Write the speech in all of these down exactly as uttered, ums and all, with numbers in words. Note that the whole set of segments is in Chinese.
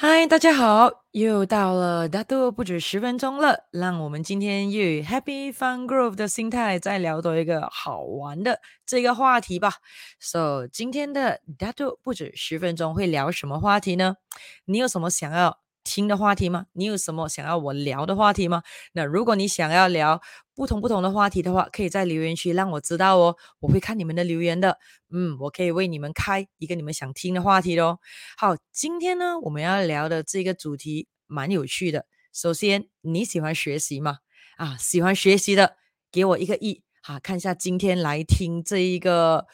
嗨，大家好，又到了大度不止十分钟了，让我们今天又以 Happy Fun Growth 的心态再聊到一个好玩的这个话题吧。So 今天的大度不止十分钟会聊什么话题呢？你有什么想要听的话题吗？你有什么想要我聊的话题吗？那如果你想要聊不同不同的话题的话，可以在留言区让我知道哦，我会看你们的留言的。嗯，我可以为你们开一个你们想听的话题的哦。好，今天呢，我们要聊的这个主题蛮有趣的。首先，你喜欢学习吗？啊，喜欢学习的，给我一个一。啊，看一下今天来听这一个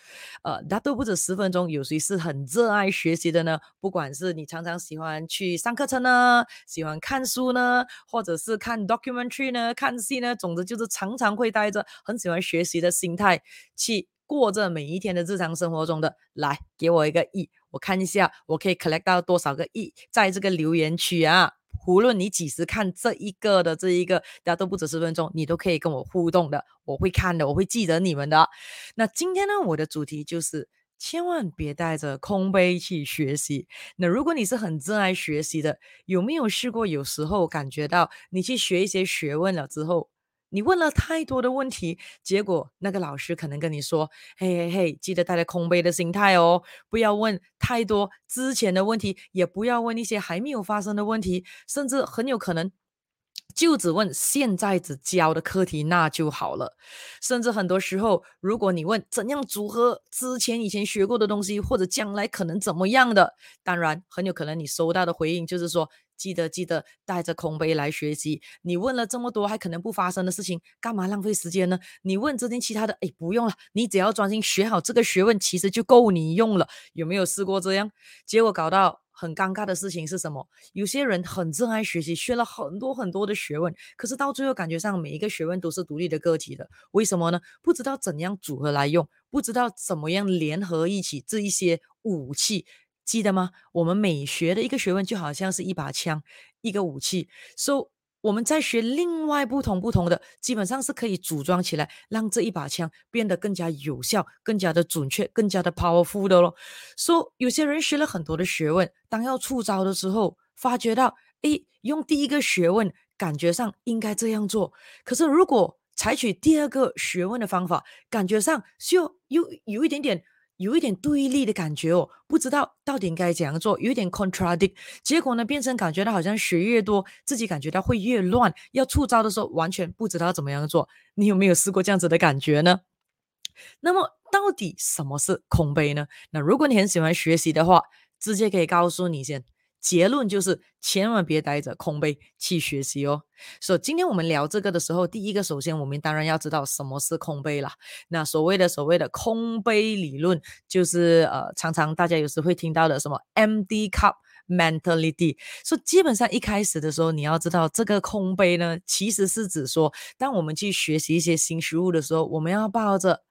呃，大度不止十分钟，有谁是很热爱学习的呢？不管是你常常喜欢去上课程呢，喜欢看书呢，或者是看 documentary 呢，看戏呢，总之就是常常会带着很喜欢学习的心态去过着每一天的日常生活中的，来给我一个一，我看一下我可以 collect 到多少个一在这个留言区啊。无论你几时看这一个的这一个大度不止十分钟，你都可以跟我互动的，我会看的，我会记得你们的。那今天呢，我的主题就是千万别带着空杯去学习。那如果你是很热爱学习的，有没有试过有时候感觉到你去学一些学问了之后，你问了太多的问题，结果那个老师可能跟你说，嘿嘿嘿，记得带着空杯的心态哦，不要问太多之前的问题，也不要问一些还没有发生的问题，甚至很有可能就只问现在只教的课题那就好了。甚至很多时候，如果你问怎样组合之前以前学过的东西，或者将来可能怎么样的，当然很有可能你收到的回应就是说，记得记得带着空杯来学习，你问了这么多还可能不发生的事情，干嘛浪费时间呢？你问这件其他的，哎，不用了，你只要专心学好这个学问，其实就够你用了。有没有试过这样？结果搞到很尴尬的事情是什么？有些人很热爱学习，学了很多很多的学问，可是到最后感觉上每一个学问都是独立的个体的。为什么呢？不知道怎样组合来用，不知道怎么样联合一起这一些武器。记得吗？我们每学的一个学问就好像是一把枪，一个武器。 So 我们在学另外不同不同的，基本上是可以组装起来，让这一把枪变得更加有效，更加的准确，更加的 powerful 的咯。 So 有些人学了很多的学问，当要出招的时候，发觉到诶，用第一个学问感觉上应该这样做，可是如果采取第二个学问的方法，感觉上就又有一点点有一点对立的感觉哦，不知道到底应该怎样做，有一点 contradict， 结果呢，变成感觉到好像学越多，自己感觉到会越乱，要出招的时候完全不知道怎么样做。你有没有试过这样子的感觉呢？那么到底什么是空杯呢？那如果你很喜欢学习的话，直接可以告诉你先，结论就是千万别带着空杯去学习哦。所以今天我们聊这个的时候，第一个首先我们当然要知道什么是空杯啦。那所谓的所谓的空杯理论，就是呃常常大家有时会听到的什么 empty cup mentality。 所以基本上一开始的时候，你要知道这个空杯呢，其实是指说当我们去学习一些新事物的时候，我们要抱着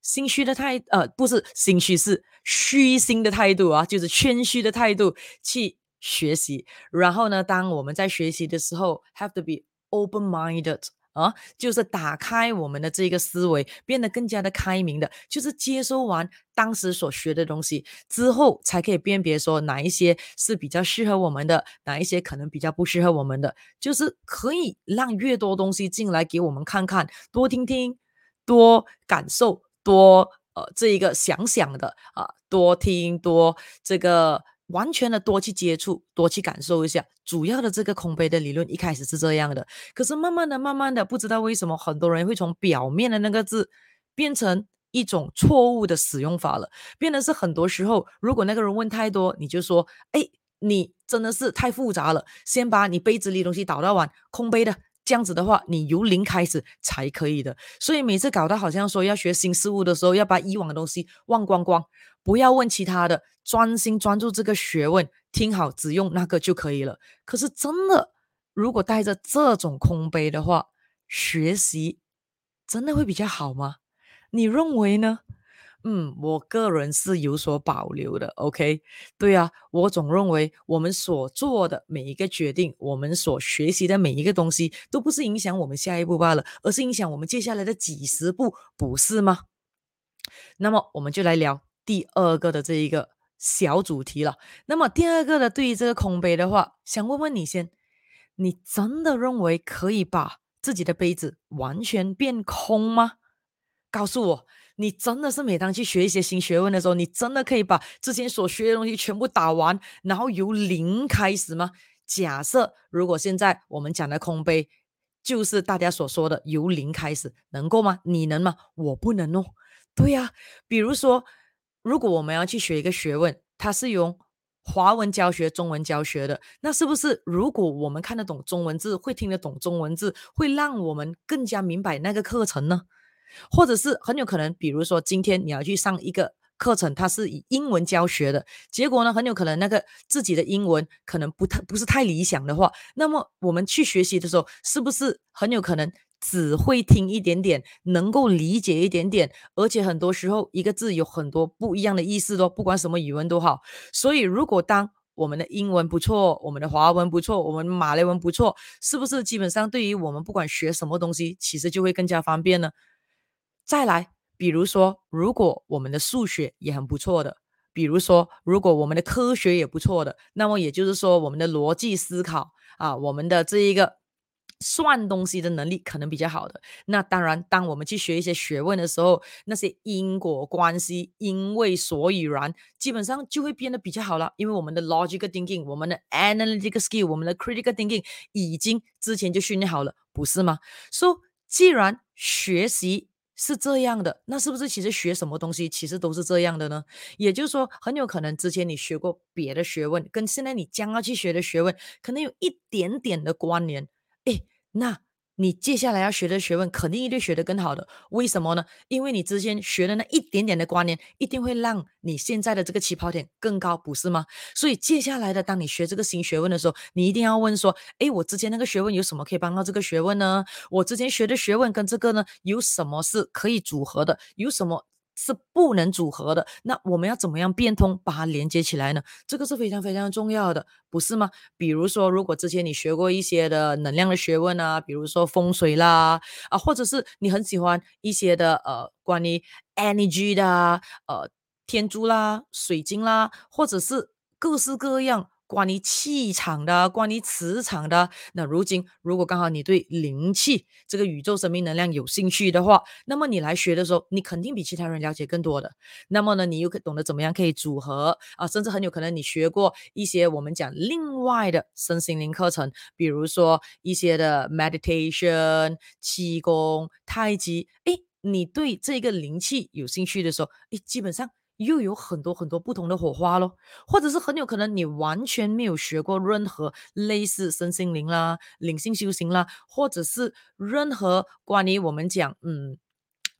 心虚的态呃不是心虚是虚心的态度啊，就是谦虚的态度去学习。然后呢，当我们在学习的时候 have to be open-minded 啊，就是打开我们的这个思维，变得更加的开明的，就是接收完当时所学的东西之后，才可以辨别说哪一些是比较适合我们的，哪一些可能比较不适合我们的，就是可以让越多东西进来给我们看看，多听听，多感受，多呃这一个想想的啊，多听多这个完全的多去接触，多去感受一下。主要的这个空杯的理论一开始是这样的，可是慢慢的慢慢的，不知道为什么很多人会从表面的那个字变成一种错误的使用法了，变得是很多时候如果那个人问太多，你就说哎，你真的是太复杂了，先把你杯子里东西倒到碗，空杯的，这样子的话你由零开始才可以的。所以每次搞到好像说要学新事物的时候，要把以往的东西忘光光，不要问其他的，专心专注这个学问，听好，只用那个就可以了。可是真的如果带着这种空杯的话，学习真的会比较好吗？你认为呢？嗯，我个人是有所保留的 OK。 对啊，我总认为我们所做的每一个决定，我们所学习的每一个东西，都不是影响我们下一步罢了，而是影响我们接下来的几十步，不是吗？那么我们就来聊第二个的这一个小主题了。那么第二个的，对于这个空杯的话，想问问你先，你真的认为可以把自己的杯子完全变空吗？告诉我，你真的是每当去学一些新学问的时候，你真的可以把之前所学的东西全部打完，然后由零开始吗？假设如果现在我们讲的空杯就是大家所说的由零开始，能够吗？你能吗？我不能哦。对呀、啊，比如说如果我们要去学一个学问，它是由华文教学中文教学的，那是不是如果我们看得懂中文字，会听得懂中文字，会让我们更加明白那个课程呢？或者是很有可能，比如说今天你要去上一个课程，它是以英文教学的，结果呢很有可能那个自己的英文可能 不, 太不是太理想的话，那么我们去学习的时候是不是很有可能只会听一点点，能够理解一点点，而且很多时候一个字有很多不一样的意思的，不管什么语文都好。所以如果当我们的英文不错，我们的华文不错，我们马来文不错，是不是基本上对于我们不管学什么东西其实就会更加方便呢？再来比如说如果我们的数学也很不错的，比如说如果我们的科学也不错的，那么也就是说我们的逻辑思考啊，我们的这一个算东西的能力可能比较好的，那当然当我们去学一些学问的时候，那些因果关系，因为所以然，基本上就会变得比较好了，因为我们的 logical thinking， 我们的 analytical skill， 我们的 critical thinking 已经之前就训练好了，不是吗？ So 既然学习是这样的，那是不是其实学什么东西其实都是这样的呢？也就是说很有可能之前你学过别的学问跟现在你将要去学的学问可能有一点点的关联，诶，那你接下来要学的学问肯定一定学得更好的，为什么呢？因为你之前学的那一点点的关联一定会让你现在的这个起跑点更高，不是吗？所以接下来的当你学这个新学问的时候，你一定要问说，诶，我之前那个学问有什么可以帮到这个学问呢？我之前学的学问跟这个呢有什么是可以组合的，有什么是不能组合的，那我们要怎么样变通把它连接起来呢？这个是非常非常重要的，不是吗？比如说如果之前你学过一些的能量的学问啊，比如说风水啦啊，或者是你很喜欢一些的呃关于 energy 的啊，呃天珠啦，水晶啦，或者是各式各样关于气场的，关于磁场的，那如今如果刚好你对灵气这个宇宙生命能量有兴趣的话，那么你来学的时候你肯定比其他人了解更多的，那么呢你又懂得怎么样可以组合啊，甚至很有可能你学过一些我们讲另外的身心灵课程，比如说一些的 meditation 气功太极，诶，你对这个灵气有兴趣的时候，诶，基本上又有很多很多不同的火花咯，或者是很有可能你完全没有学过任何类似身心灵啦，灵性修行啦，或者是任何关于我们讲嗯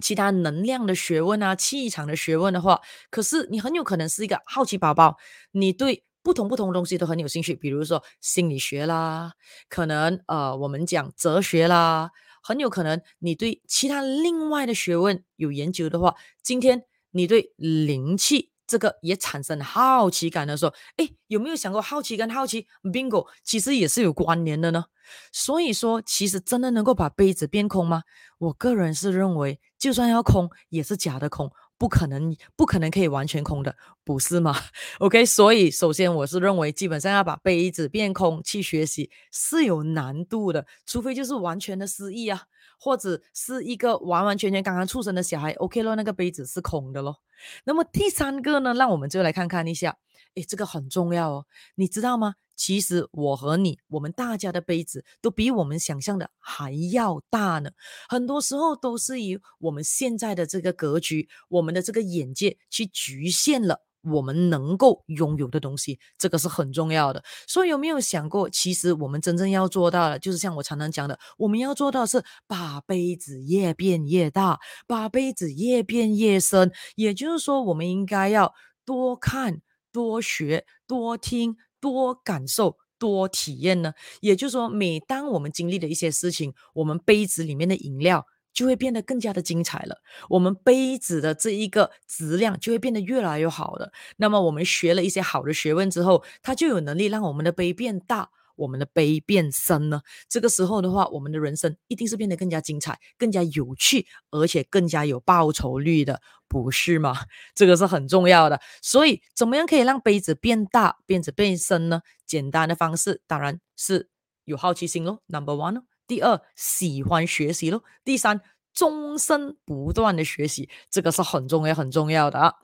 其他能量的学问啊，气场的学问的话，可是你很有可能是一个好奇宝宝，你对不同不同的东西都很有兴趣，比如说心理学啦，可能呃我们讲哲学啦，很有可能你对其他另外的学问有研究的话，今天你对灵气这个也产生好奇感的时候，诶，有没有想过好奇跟好奇 bingo 其实也是有关联的呢？所以说其实真的能够把杯子变空吗？我个人是认为就算要空也是假的空，不可能不可能可以完全空的，不是吗？ OK， 所以首先我是认为基本上要把杯子变空去学习是有难度的，除非就是完全的失忆啊，或者是一个完完全全刚刚出生的小孩 OK 咯，那个杯子是空的咯。那么第三个呢，让我们就来看看一下，诶，这个很重要哦，你知道吗？其实我和你我们大家的杯子都比我们想象的还要大呢，很多时候都是以我们现在的这个格局，我们的这个眼界去局限了我们能够拥有的东西，这个是很重要的。所以有没有想过其实我们真正要做到的，就是像我常常讲的，我们要做到的是把杯子越变越大，把杯子越变越深，也就是说我们应该要多看多学多听多感受多体验呢，也就是说每当我们经历的一些事情，我们杯子里面的饮料就会变得更加的精彩了，我们杯子的这一个质量就会变得越来越好了。那么我们学了一些好的学问之后，它就有能力让我们的杯变大，我们的悲变身呢，这个时候的话，我们的人生一定是变得更加精彩、更加有趣，而且更加有报酬率的，不是吗？这个是很重要的。所以怎么样可以让杯子变大、杯子变深呢？简单的方式当然是有好奇心咯 number one 咯，第二喜欢学习咯，第三终身不断的学习，这个是很重要很重要的啊。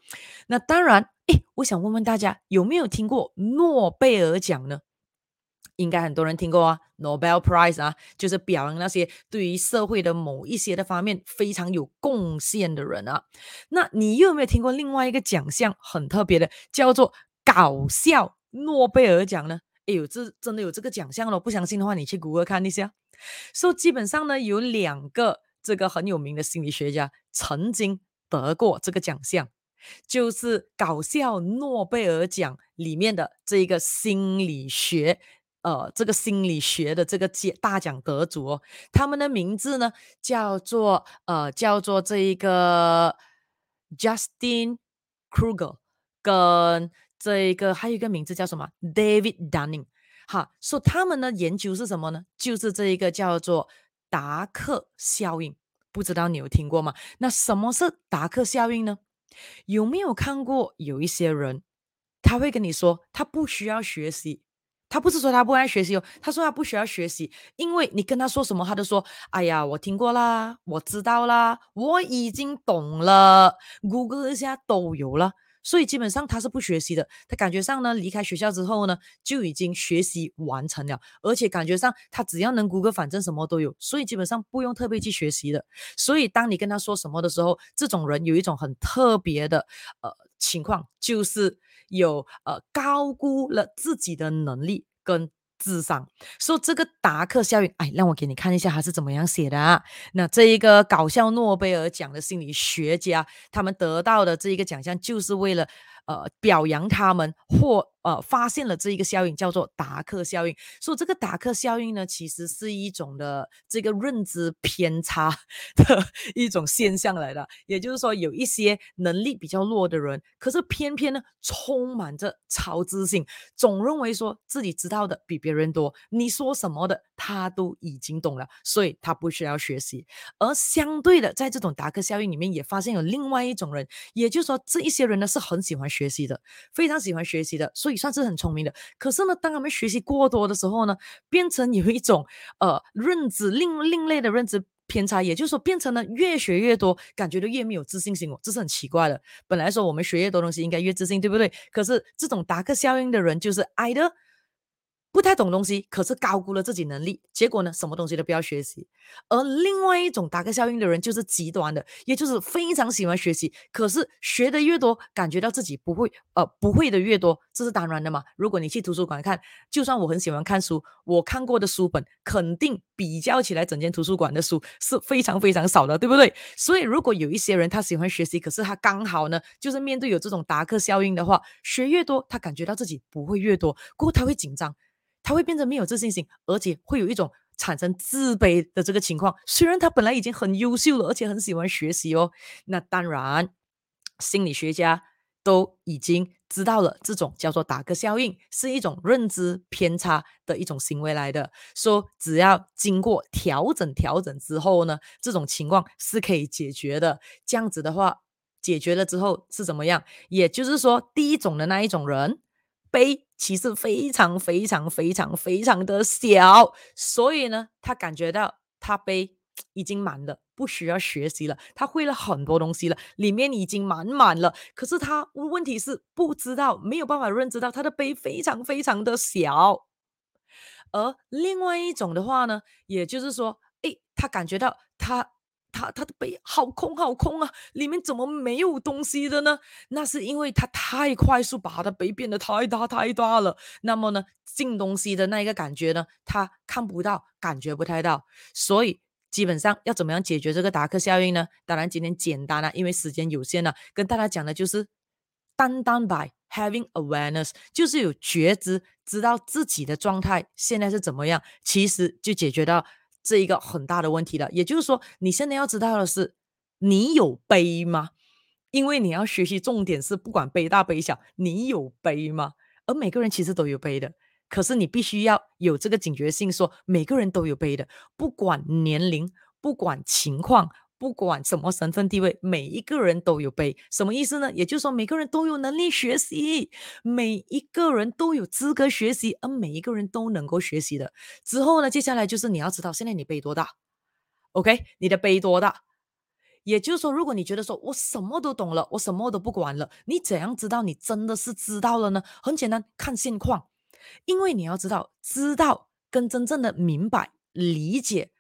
那当然诶，我想问问大家有没有听过诺贝尔奖呢？应该很多人听过啊 Nobel Prize 啊，就是表扬那些对于社会的某一些的方面非常有贡献的人啊。那你有没有听过另外一个奖项很特别的，叫做搞笑诺贝尔奖呢？哎呦，这真的有这个奖项了，不相信的话你去 Google 看一下。所以基本上呢，有两个这个很有名的心理学家曾经得过这个奖项，就是搞笑诺贝尔奖里面的这个心理学呃，这个心理学的这个大奖得主哦，他们的名字呢叫做呃，叫做这一个 Justin Kruger 跟这一个还有一个名字叫什么 David Dunning 哈，所以他们的研究是什么呢？就是这一个叫做达克效应，不知道你有听过吗？那什么是达克效应呢？有没有看过有一些人，他会跟你说他不需要学习，他不是说他不爱学习哦，他说他不需要学习，因为你跟他说什么，他就说：“哎呀，我听过啦，我知道啦，我已经懂了 ，Google 一下都有了。”所以基本上他是不学习的，他感觉上呢，离开学校之后呢，就已经学习完成了，而且感觉上他只要能 Google， 反正什么都有，所以基本上不用特别去学习的。所以当你跟他说什么的时候，这种人有一种很特别的呃情况，就是有呃高估了自己的能力跟智商。所以这个达克效应，哎，让我给你看一下它是怎么样写的啊。那这一个搞笑诺贝尔奖的心理学家，他们得到的这一个奖项，就是为了呃表扬他们或呃发现了这一个效应，叫做达克效应。所以这个达克效应呢，其实是一种的这个认知偏差的一种现象来的。也就是说，有一些能力比较弱的人，可是偏偏呢充满着超自信，总认为说自己知道的比别人多，你说什么的他都已经懂了，所以他不需要学习。而相对的，在这种达克效应里面也发现有另外一种人，也就是说这一些人呢是很喜欢学习的，非常喜欢学习的，所以算是很聪明的。可是呢，当他们学习过多的时候呢，变成有一种呃认知另另类的认知偏差，也就是说变成了越学越多，感觉都越没有自信心哦，这是很奇怪的。本来说我们学越多东西应该越自信，对不对？可是这种达克效应的人，就是挨的不太懂东西，可是高估了自己能力，结果呢什么东西都不要学习。而另外一种达克效应的人，就是极端的，也就是非常喜欢学习，可是学的越多，感觉到自己不会呃不会的越多，这是当然的嘛。如果你去图书馆看，就算我很喜欢看书，我看过的书本肯定比较起来整间图书馆的书是非常非常少的，对不对？所以如果有一些人他喜欢学习，可是他刚好呢就是面对有这种达克效应的话，学越多他感觉到自己不会越多，过后他会紧张，他会变成没有自信心，而且会有一种产生自卑的这个情况。虽然他本来已经很优秀了，而且很喜欢学习哦。那当然，心理学家都已经知道了，这种叫做达克效应是一种认知偏差的一种行为来的。说只要经过调整调整之后呢，这种情况是可以解决的。这样子的话，解决了之后是怎么样？也就是说，第一种的那一种人，悲其实非常非常非常非常的小，所以呢他感觉到他悲已经满了，不需要学习了，他会了很多东西了，里面已经满满了，可是他问题是不知道，没有办法认知到他的悲非常非常的小。而另外一种的话呢，也就是说诶，他感觉到他他, 他的杯好空好空啊，里面怎么没有东西的呢？那是因为他太快速把他的杯变得太大太大了，那么呢进东西的那一个感觉呢他看不到，感觉不太到。所以基本上要怎么样解决这个达克效应呢？当然今天简单啊，因为时间有限啊，跟大家讲的就是单单 by having awareness， 就是有觉知，知道自己的状态现在是怎么样，其实就解决到这一个很大的问题了。也就是说你现在要知道的是你有悲吗？因为你要学习重点是不管悲大悲小，你有悲吗？而每个人其实都有悲的，可是你必须要有这个警觉性，说每个人都有背的，不管年龄，不管情况，不管什么身份地位，每一个人都有背。什么意思呢？也就是说每个人都有能力学习，每一个人都有资格学习，而每一个人都能够学习的。之后呢，接下来就是你要知道现在你背多大， OK， 你的背多大。也就是说如果你觉得说我什么都懂了，我什么都不管了，你怎样知道你真的是知道了呢？很简单，看现况。因为你要知道，知道跟真正的明白理解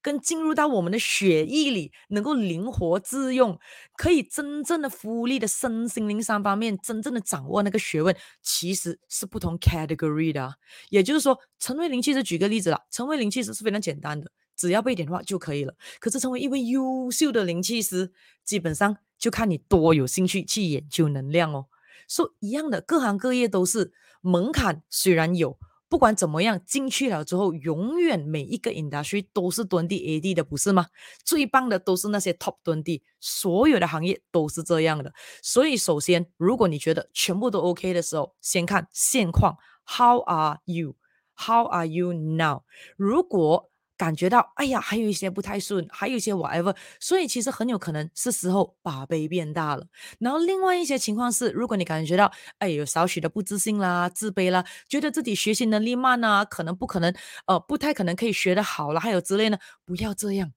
跟进入到我们的血液里，能够灵活自用，可以真正的服务力的身心灵三方面真正的掌握那个学问，其实是不同 category 的、啊、也就是说成为灵气师，举个例子啦，成为灵气师是非常简单的，只要背点话就可以了。可是成为一位优秀的灵气师，基本上就看你多有兴趣去研究能量哦。所以、so, 一样的，各行各业都是门槛虽然有，不管怎么样进去了之后，永远每一个 industry 都是 二十 A D 的，不是吗？最棒的都是那些 top 二十， 所有的行业都是这样的。所以首先如果你觉得全部都 OK 的时候，先看现况。 How are you? How are you now? 如果感觉到哎呀还有一些不太顺，还有一些 whatever， 所以其实很有可能是时候把杯变大了。然后另外一些情况是，如果你感觉到哎有少许的不自信啦，自卑啦，觉得自己学习能力慢啊，可能不可能呃不太可能可以学得好啦，还有之类呢，不要这样，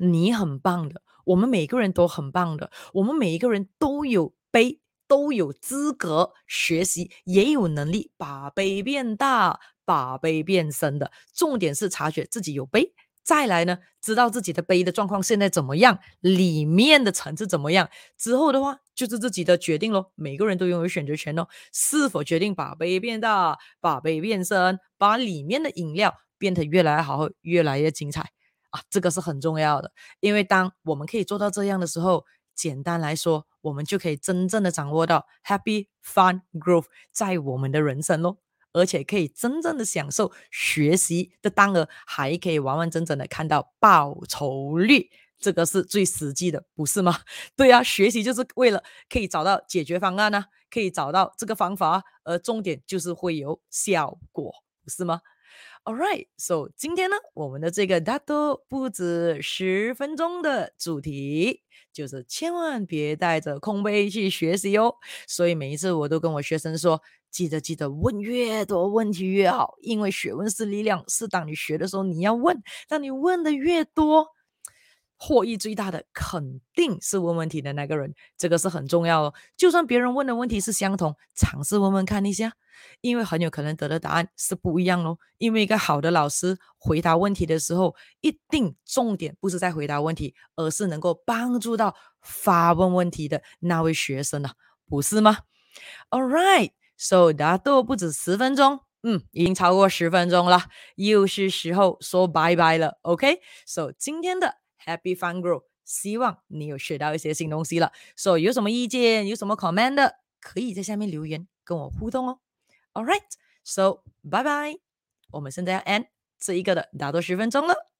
你很棒的，我们每个人都很棒的，我们每一个人都有杯，都有资格学习，也有能力把杯变大，把杯变深的。重点是察觉自己有杯，再来呢知道自己的杯的状况现在怎么样，里面的层次怎么样，之后的话就是自己的决定咯。每个人都拥有选择权咯，是否决定把杯变大，把杯变深，把里面的饮料变得越来越好，越来越精彩啊！这个是很重要的，因为当我们可以做到这样的时候，简单来说我们就可以真正的掌握到 Happy Fun Growth 在我们的人生咯，而且可以真正的享受学习的当儿，还可以完完整整的看到报酬率，这个是最实际的，不是吗？对啊，学习就是为了可以找到解决方案啊，可以找到这个方法，而重点就是会有效果，不是吗？ Alright, so 今天呢我们的这个 Dato 不止十分钟的主题，就是千万别带着空杯去学习哦。所以每一次我都跟我学生说，记得记得问越多问题越好，因为学问是力量，是当你学的时候你要问，当你问的越多，获益最大的肯定是问问题的那个人，这个是很重要哦。就算别人问的问题是相同，尝试问问看一下，因为很有可能得的答案是不一样咯。因为一个好的老师回答问题的时候，一定重点不是在回答问题，而是能够帮助到发问问题的那位学生啊，不是吗？ Alright, so 答都不止十分钟，嗯，已经超过十分钟了，又是时候说拜拜了。 OK, so 今天的Happy Fun Growth， 希望你有学到一些新东西了。 So 有什么意见，有什么 comment 的，可以在下面留言跟我互动哦。 Alright, so bye bye， 我们现在要 end 这一个的达到十分钟了。